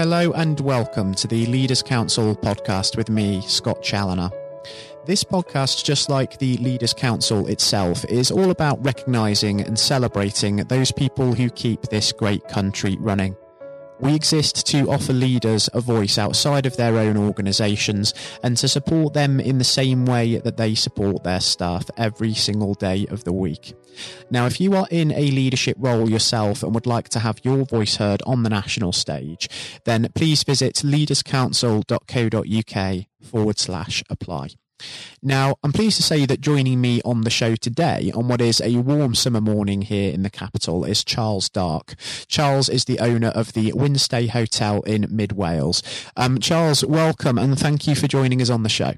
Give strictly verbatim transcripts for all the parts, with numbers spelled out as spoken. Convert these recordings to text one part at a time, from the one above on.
Hello and welcome to the Leaders' Council podcast with me, Scott Chaloner. This podcast, just like the Leaders' Council itself, is all about recognising and celebrating those people who keep this great country running. We exist to offer leaders a voice outside of their own organisations and to support them in the same way that they support their staff every single day of the week. Now, if you are in a leadership role yourself and would like to have your voice heard on the national stage, then please visit leaders council dot co dot uk forward slash apply. Now, I'm pleased to say that joining me on the show today on what is a warm summer morning here in the capital is Charles Dark. Charles is the owner of the Wynnstay Hotel in Mid Wales. Um, Charles, welcome and thank you for joining us on the show.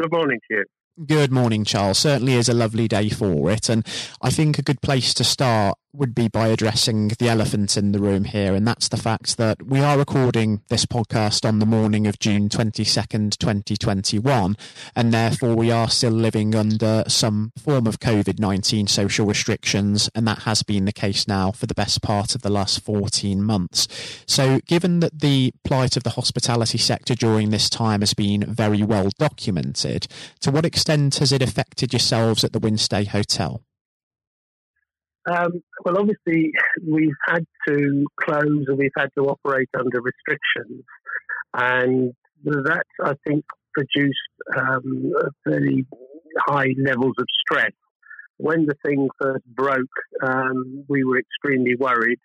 Good morning to you. Good morning, Charles. Certainly is a lovely day for it. And I think a good place to start would be by addressing the elephant in the room here. And that's the fact that we are recording this podcast on the morning of June twenty-second, twenty twenty-one. And therefore, we are still living under some form of COVID nineteen social restrictions. And that has been the case now for the best part of the last fourteen months. So given that the plight of the hospitality sector during this time has been very well documented, to what extent has it affected yourselves at the Wynnstay Hotel? Um, well, obviously, we've had to close and we've had to operate under restrictions. And that, I think, produced um, very high levels of stress. When the thing first broke, um, we were extremely worried.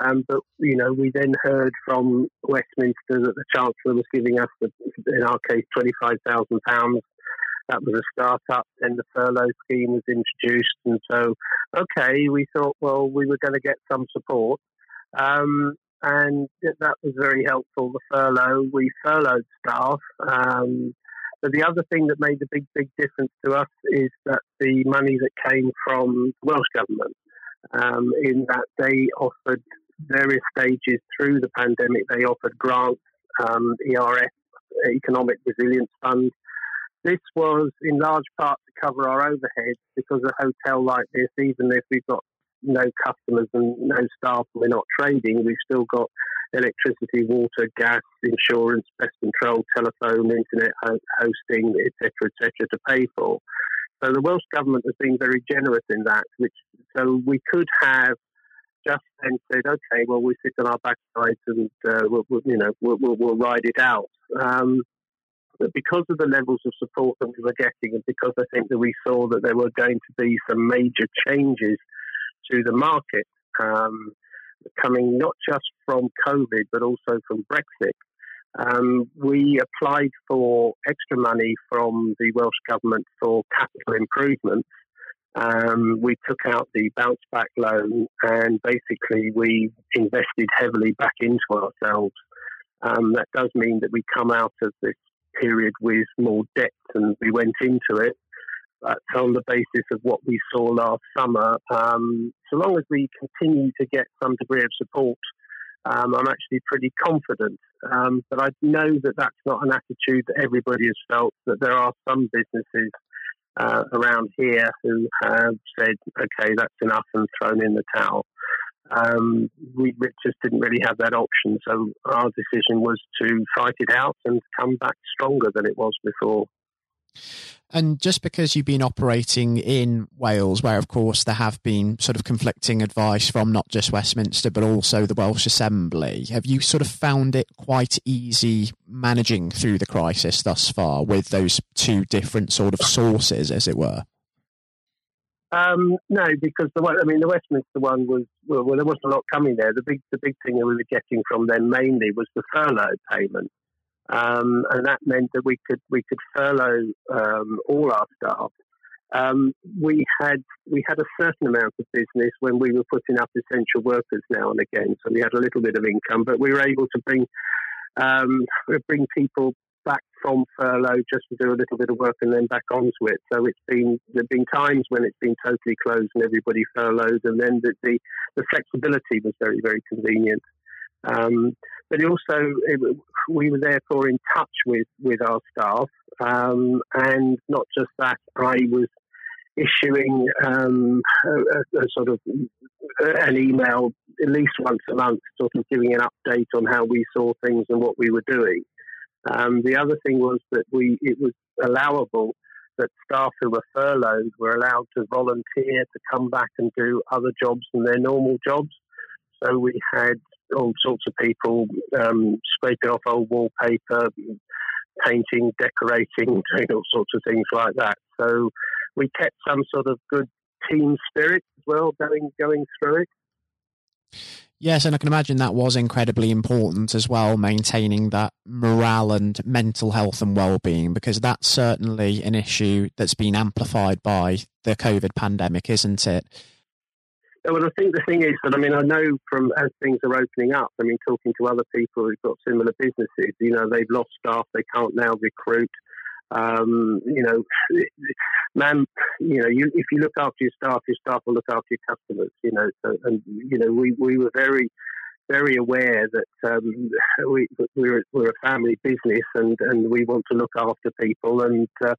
Um, but, you know, we then heard from Westminster that the Chancellor was giving us, the, in our case, twenty-five thousand pounds. That was a start-up, then the furlough scheme was introduced. And so, okay, we thought, well, we were going to get some support. Um, and that was very helpful, the furlough. We furloughed staff. Um, but the other thing that made the big, big difference to us is that the money that came from the Welsh Government, um, in that they offered various stages through the pandemic. They offered grants, um, E R F, Economic Resilience Fund. This was in large part to cover our overheads because a hotel like this, even if we've got no customers and no staff and we're not trading, we've still got electricity, water, gas, insurance, pest control, telephone, internet hosting, et cetera, et cetera, to pay for. So the Welsh Government has been very generous in that, which so we could have just then said, okay, well, we sit on our backsides and uh, we'll, we'll, you know, we'll, we'll, we'll ride it out. Um, But because of the levels of support that we were getting and because I think that we saw that there were going to be some major changes to the market um, coming not just from COVID but also from Brexit, um, we applied for extra money from the Welsh Government for capital improvements. Um, we took out the bounce back loan and basically we invested heavily back into ourselves. Um, that does mean that we come out of this period with more depth than we went into it, but on the basis of what we saw last summer, um, so long as we continue to get some degree of support, um, I'm actually pretty confident. Um, but I know that that's not an attitude that everybody has felt, that there are some businesses uh, around here who have said, okay, that's enough and thrown in the towel. Um, we just didn't really have that option, so our decision was to fight it out and come back stronger than it was before. And just because you've been operating in Wales, where of course there have been sort of conflicting advice from not just Westminster but also the Welsh Assembly, have you sort of found it quite easy managing through the crisis thus far with those two different sort of sources, as it were? Um, no, because the one, I mean, the Westminster one was, well, well, there wasn't a lot coming there. The big, the big thing that we were getting from them mainly was the furlough payment. Um, and that meant that we could, we could furlough, um, all our staff. Um, we had, we had a certain amount of business when we were putting up essential workers now and again. So we had a little bit of income, but we were able to bring, um, bring people back from furlough just to do a little bit of work and then back onto it. So it's been there have been times when it's been totally closed and everybody furloughed, and then the the, the flexibility was very, very convenient. Um, but it also, it, we were therefore in touch with, with our staff, um, and not just that, I was issuing um, a, a sort of an email at least once a month, sort of giving an update on how we saw things and what we were doing. Um, the other thing was that we it was allowable that staff who were furloughed were allowed to volunteer to come back and do other jobs than their normal jobs. So we had all sorts of people um, scraping off old wallpaper, painting, decorating, doing all sorts of things like that. So we kept some sort of good team spirit as well going going through it. Yes, and I can imagine that was incredibly important as well, maintaining that morale and mental health and well-being, because that's certainly an issue that's been amplified by the COVID pandemic, isn't it? Well, I think the thing is that, I mean, I know from as things are opening up, I mean, talking to other people who've got similar businesses, you know, they've lost staff, they can't now recruit. Um, you know, man, you know, you, if you look after your staff, your staff will look after your customers, you know. So, and, you know, we, we were very, very aware that um, we, we're, we're a family business and, and we want to look after people and uh,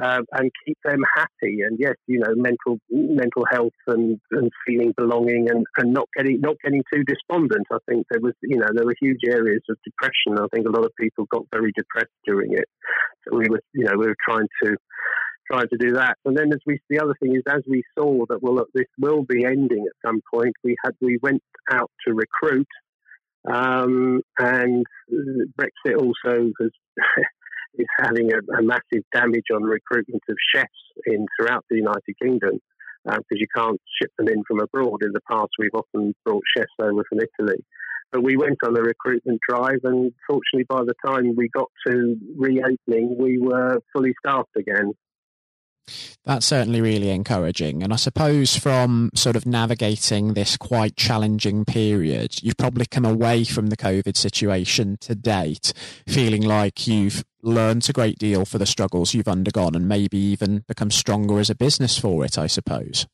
uh, and keep them happy. And, yes, you know, mental mental health and, and feeling belonging and, and not getting not getting too despondent. I think there was, you know, there were huge areas of depression. I think a lot of people got very depressed during it. So we were, you know, we were trying to trying to do that. And then, as we, the other thing is, as we saw that well, look, this will be ending at some point. We had we went out to recruit, um, and Brexit also has is having a, a massive damage on recruitment of chefs in throughout the United Kingdom because uh, you can't ship them in from abroad. In the past, we've often brought chefs over from Italy. But we went on a recruitment drive, and fortunately, by the time we got to reopening, we were fully staffed again. That's certainly really encouraging. And I suppose from sort of navigating this quite challenging period, you've probably come away from the COVID situation to date feeling like you've learned a great deal for the struggles you've undergone and maybe even become stronger as a business for it, I suppose.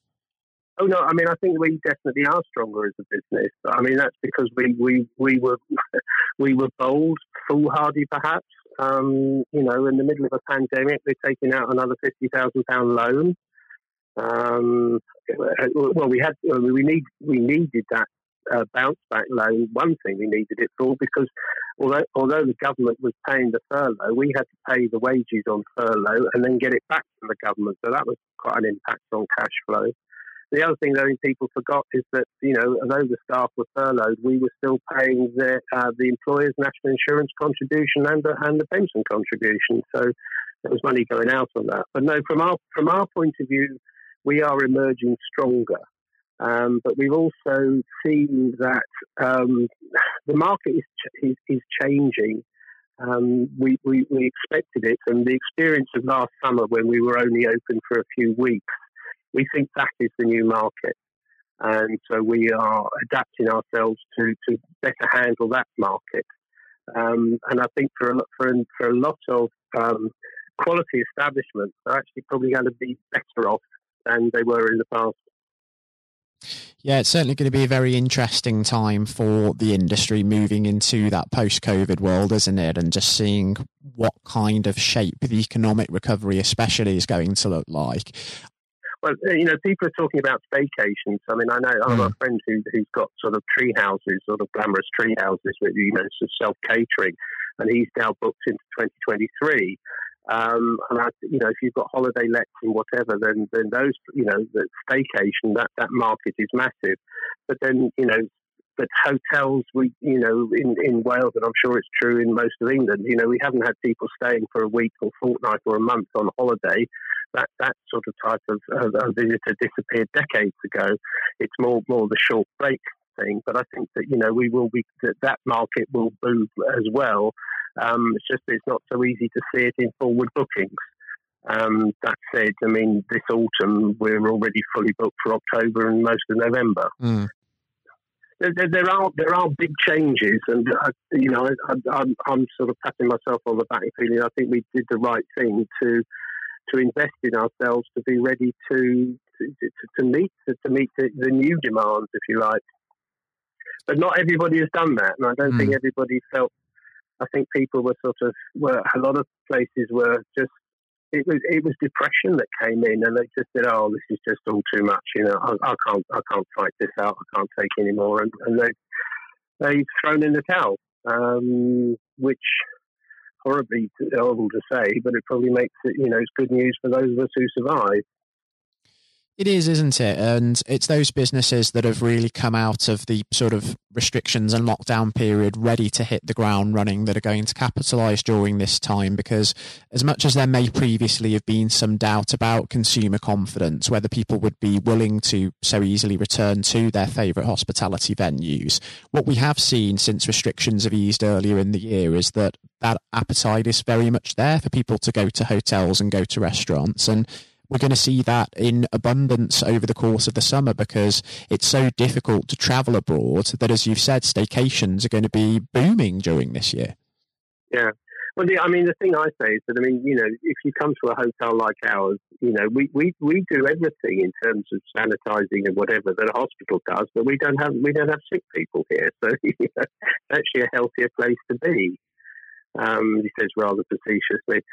Oh, no, I mean, I think we definitely are stronger as a business. But, I mean, that's because we, we, we were we were bold, foolhardy perhaps. Um, you know, in the middle of a pandemic, they're taking out another fifty thousand pounds loan. Um, well, we had, we need, we needed that uh, bounce back loan. One thing we needed it for, because although although the government was paying the furlough, we had to pay the wages on furlough and then get it back from the government. So that was quite an impact on cash flow. The other thing, though, people forgot is that, you know, although the staff were furloughed, we were still paying the, uh, the employer's national insurance contribution and the, and the pension contribution. So there was money going out on that. But no, from our from our point of view, we are emerging stronger. Um, but we've also seen that um, the market is ch- is, is changing. Um, we, we, we expected it, and the experience of last summer when we were only open for a few weeks, we think that is the new market, and so we are adapting ourselves to, to better handle that market. Um, and I think for a, for, for a lot of um, quality establishments, they're actually probably going to be better off than they were in the past. Yeah, it's certainly going to be a very interesting time for the industry moving into that post-COVID world, isn't it? And just seeing what kind of shape the economic recovery especially is going to look like. Well, you know, people are talking about staycations. I mean, I know I've got a friend who, who's got sort of tree houses, sort of glamorous tree houses, with, you know, self-catering, and he's now booked into twenty twenty-three. Um, and, I, you know, if you've got holiday lets and whatever, then, then those, you know, the staycation, that, that market is massive. But then, you know, but hotels, we, you know, in, in Wales, and I'm sure it's true in most of England, you know, we haven't had people staying for a week or fortnight or a month on holiday. That that sort of type of, of, of visitor disappeared decades ago. It's more more the short break thing, but I think that, you know, we will be that, that market will boom as well. Um, it's just it's not so easy to see it in forward bookings. Um, that said, I mean, this autumn we're already fully booked for October and most of November. Mm. There, there, there are there are big changes, and uh, you know, I, I'm, I'm sort of patting myself on the back, feeling I think we did the right thing to. to invest in ourselves to be ready to to, to meet to, to meet the, the new demands, if you like. But not everybody has done that, and I don't mm. think everybody felt. I think people were sort of were a lot of places were just it was it was depression that came in, and they just said, "Oh, this is just all too much. You know, I, I can't I can't fight this out. I can't take anymore." And, and they they've thrown in the towel, um, which horribly horrible to say, but it probably makes it, you know, it's good news for those of us who survive. It is, isn't it? And it's those businesses that have really come out of the sort of restrictions and lockdown period ready to hit the ground running that are going to capitalise during this time, because as much as there may previously have been some doubt about consumer confidence, whether people would be willing to so easily return to their favourite hospitality venues, what we have seen since restrictions have eased earlier in the year is that that appetite is very much there for people to go to hotels and go to restaurants. And we're going to see that in abundance over the course of the summer, because it's so difficult to travel abroad that, as you've said, staycations are going to be booming during this year. Yeah. Well, the, I mean, the thing I say is that, I mean, you know, if you come to a hotel like ours, you know, we, we, we do everything in terms of sanitising and whatever that a hospital does, but we don't have we don't have sick people here. So, you know, it's actually a healthier place to be, um, he says rather facetiously.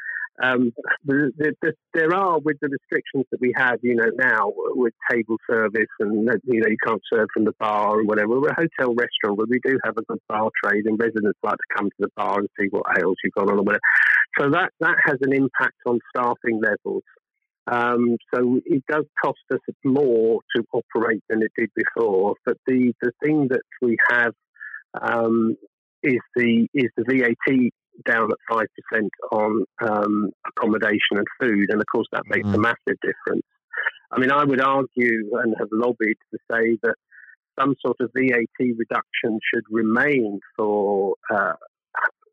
Um, the, the, the, there are, with the restrictions that we have, you know, now with table service and, you know, you can't serve from the bar or whatever. We're a hotel restaurant, but we do have a good bar trade, and residents like to come to the bar and see what ales you've got on or whatever. So that, that has an impact on staffing levels. Um, so it does cost us more to operate than it did before. But the, the thing that we have um, is the is the V A T down at five percent on um, accommodation and food, and of course that makes mm-hmm. a massive difference. I mean, I would argue and have lobbied to say that some sort of V A T reduction should remain for. Uh,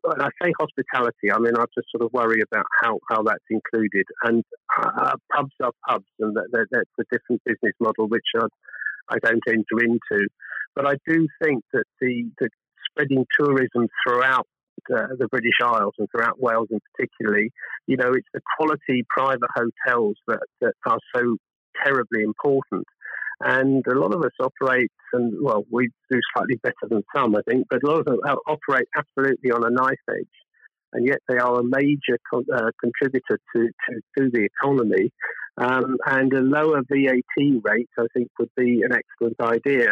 when I say hospitality, I mean I just sort of worry about how, how that's included. And uh, pubs are pubs, and that, that, that's a different business model which I, I don't enter into. But I do think that the, the spreading tourism throughout Uh, the British Isles and throughout Wales in particularly, you know, it's the quality private hotels that, that are so terribly important. And a lot of us operate, and well, we do slightly better than some, I think, but a lot of them operate absolutely on a knife edge. And yet they are a major co- uh, contributor to, to, to the economy. Um, and a lower V A T rate, I think, would be an excellent idea.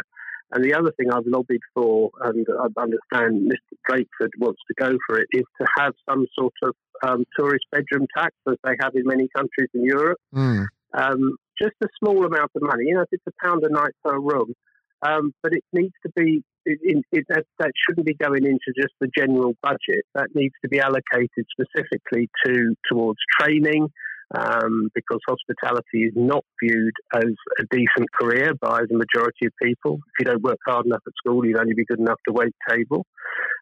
And the other thing I've lobbied for, and I understand Mister Drakeford wants to go for it, is to have some sort of um, tourist bedroom tax, as they have in many countries in Europe. Mm. Um, just a small amount of money. You know, if it's a pound a night per room. Um, but it needs to be, it, it, it, that, that shouldn't be going into just the general budget. That needs to be allocated specifically to towards training, Um, because hospitality is not viewed as a decent career by the majority of people. If you don't work hard enough at school, you'd only be good enough to wait table,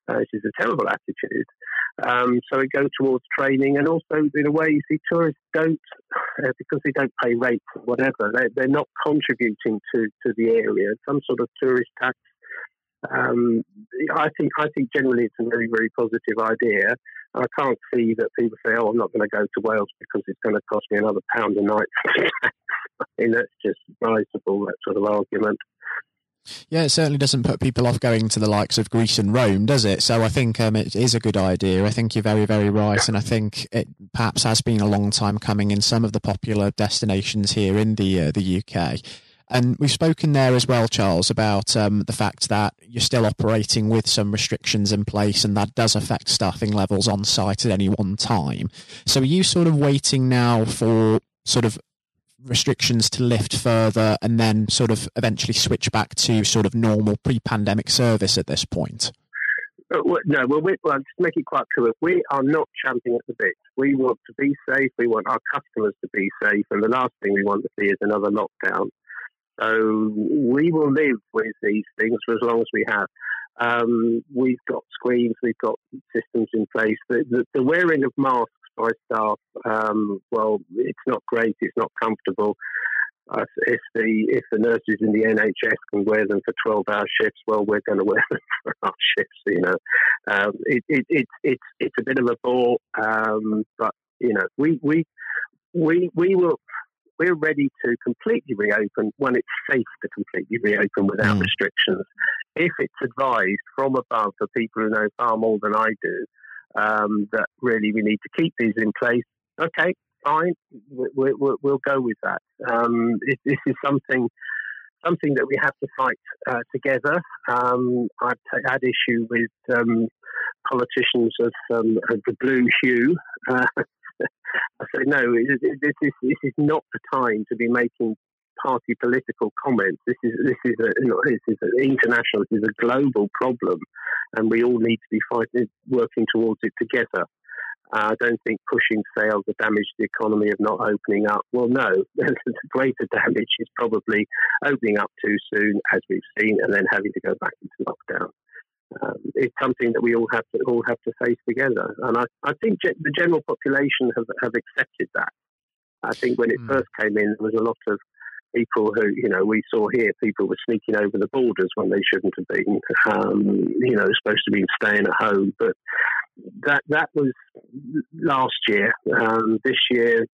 uh, which is a terrible attitude. Um, so it goes towards training, and also in a way, you see, tourists don't, uh, because they don't pay rates or whatever, they, they're not contributing to, to the area. Some sort of tourist tax. Um, I think I think generally it's a very, very positive idea. I can't see that people say, "Oh, I'm not going to go to Wales because it's going to cost me another pound a night." I mean, that's just risible, that sort of argument. Yeah, it certainly doesn't put people off going to the likes of Greece and Rome, does it? So I think um, it is a good idea. I think you're very, very right. And I think it perhaps has been a long time coming in some of the popular destinations here in the uh, the U K. And we've spoken there as well, Charles, about um, the fact that you're still operating with some restrictions in place, and that does affect staffing levels on site at any one time. So are you sort of waiting now for sort of restrictions to lift further and then sort of eventually switch back to sort of normal pre-pandemic service at this point? Uh, no, well, we, well, just make it quite clear, we are not champing at the bit. We want to be safe. We want our customers to be safe. And the last thing we want to see is another lockdown. So we will live with these things for as long as we have. Um, we've got screens, we've got systems in place. The, the, the wearing of masks by staff, um, well, it's not great, it's not comfortable. Uh, if the if the nurses in the N H S can wear them for twelve-hour shifts, well, we're going to wear them for our shifts, you know. Um, it, it, it, it's, it's a bit of a bore, um, but, you know, we we we we will... We're ready to completely reopen when it's safe to completely reopen without mm. restrictions. If it's advised from above for people who know far more than I do, um, that really we need to keep these in place, okay, fine. We, we, we'll go with that. Um, it, this is something something that we have to fight uh, together. Um, I've t- had issue with um, politicians of, um, of the blue hue. Uh, I say no. It, it, this is this is not the time to be making party political comments. This is this is a this is an international. This is a global problem, and we all need to be fighting, working towards it together. Uh, I don't think pushing sales will damage the economy of not opening up. Well, no, the greater damage is probably opening up too soon, as we've seen, and then having to go back into lockdown. Um, it's something that we all have to all have to face together, and I, I think ge- the general population have, have accepted that. I think when it mm. first came in, there was a lot of people who, you know, we saw here, people were sneaking over the borders when they shouldn't have been, um, you know, supposed to be staying at home. But that that was last year. Um, this year,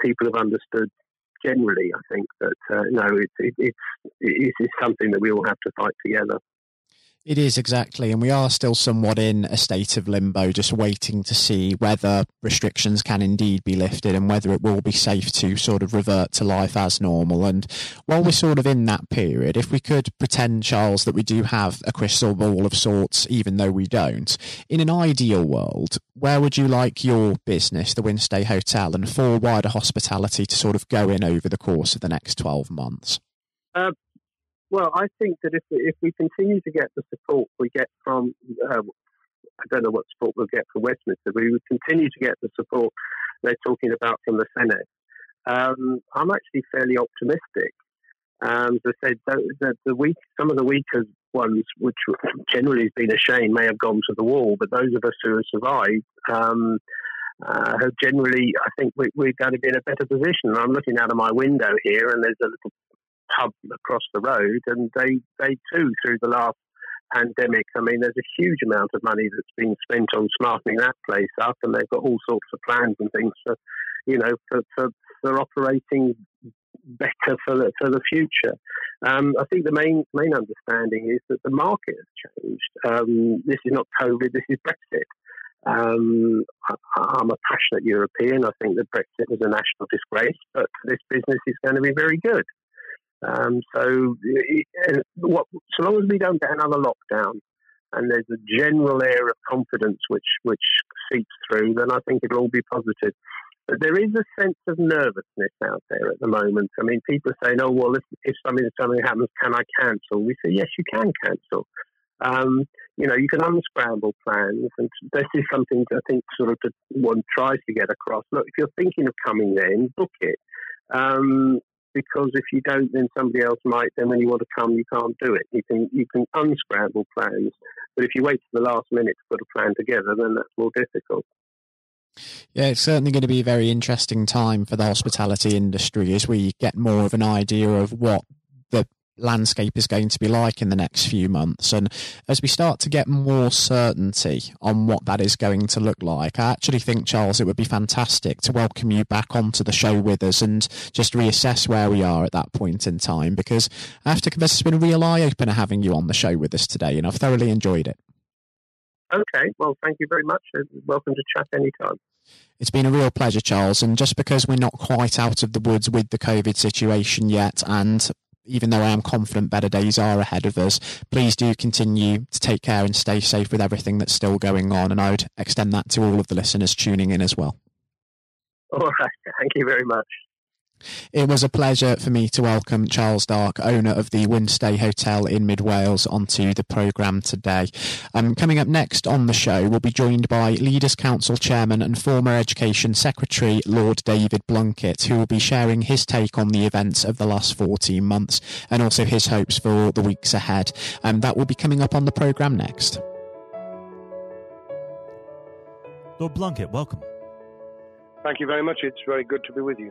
people have understood generally, I think, that, uh, no, it, it, it's it is something that we all have to fight together. It is, exactly. And we are still somewhat in a state of limbo, just waiting to see whether restrictions can indeed be lifted and whether it will be safe to sort of revert to life as normal. And while we're sort of in that period, if we could pretend, Charles, that we do have a crystal ball of sorts, even though we don't, in an ideal world, where would you like your business, the Wynnstay Hotel, and for wider hospitality to sort of go in over the course of the next twelve months? Uh- Well, I think that if we, if we continue to get the support we get from, uh, I don't know what support we'll get from Westminster, but we would continue to get the support they're talking about from the Senate. Um, I'm actually fairly optimistic. Um, as I said, the, the, the weak, some of the weaker ones, which generally has been a shame, may have gone to the wall, but those of us who have survived um, uh, have generally, I think, we, we're going to be in a better position. I'm looking out of my window here, and there's a little pub across the road, and they, they too, through the last pandemic, I mean, there's a huge amount of money that's been spent on smartening that place up, and they've got all sorts of plans and things for, you know, for, for, for operating better for the, for the future. Um, I think the main main understanding is that the market has changed. Um, this is not COVID, this is Brexit. Um, I, I'm a passionate European. I think that Brexit was a national disgrace, but this business is going to be very good. Um, so, uh, what, so long as we don't get another lockdown, and there's a general air of confidence which which seeps through, then I think it'll all be positive. But there is a sense of nervousness out there at the moment. I mean, people are saying, "Oh, well, if, if something something happens, can I cancel?" We say, "Yes, you can cancel." Um, you know, you can unscramble plans, and this is something that I think sort of one tries to get across. Look, if you're thinking of coming in, book it. Um, Because if you don't, then somebody else might. Then when you want to come, you can't do it. You can you can unscramble plans, but if you wait to the last minute to put a plan together, then that's more difficult. Yeah, it's certainly going to be a very interesting time for the hospitality industry as we get more of an idea of what the landscape is going to be like in the next few months, and as we start to get more certainty on what that is going to look like, I actually think, Charles, it would be fantastic to welcome you back onto the show with us and just reassess where we are at that point in time, because I have to confess it's been a real eye-opener having you on the show with us today, and I've thoroughly enjoyed it. Okay, well, thank you very much. Welcome to chat anytime. It's been a real pleasure, Charles, and just because we're not quite out of the woods with the COVID situation yet, and even though I am confident better days are ahead of us, please do continue to take care and stay safe with everything that's still going on. And I would extend that to all of the listeners tuning in as well. All right. Thank you very much. It was a pleasure for me to welcome Charles Dark, owner of the Wynnstay Hotel in Mid Wales, onto the programme today. Um, coming up next on the show, we'll be joined by Leaders' Council Chairman and former Education Secretary Lord David Blunkett, who will be sharing his take on the events of the last fourteen months and also his hopes for the weeks ahead. Um, that will be coming up on the programme next. Lord Blunkett, welcome. Thank you very much. It's very good to be with you.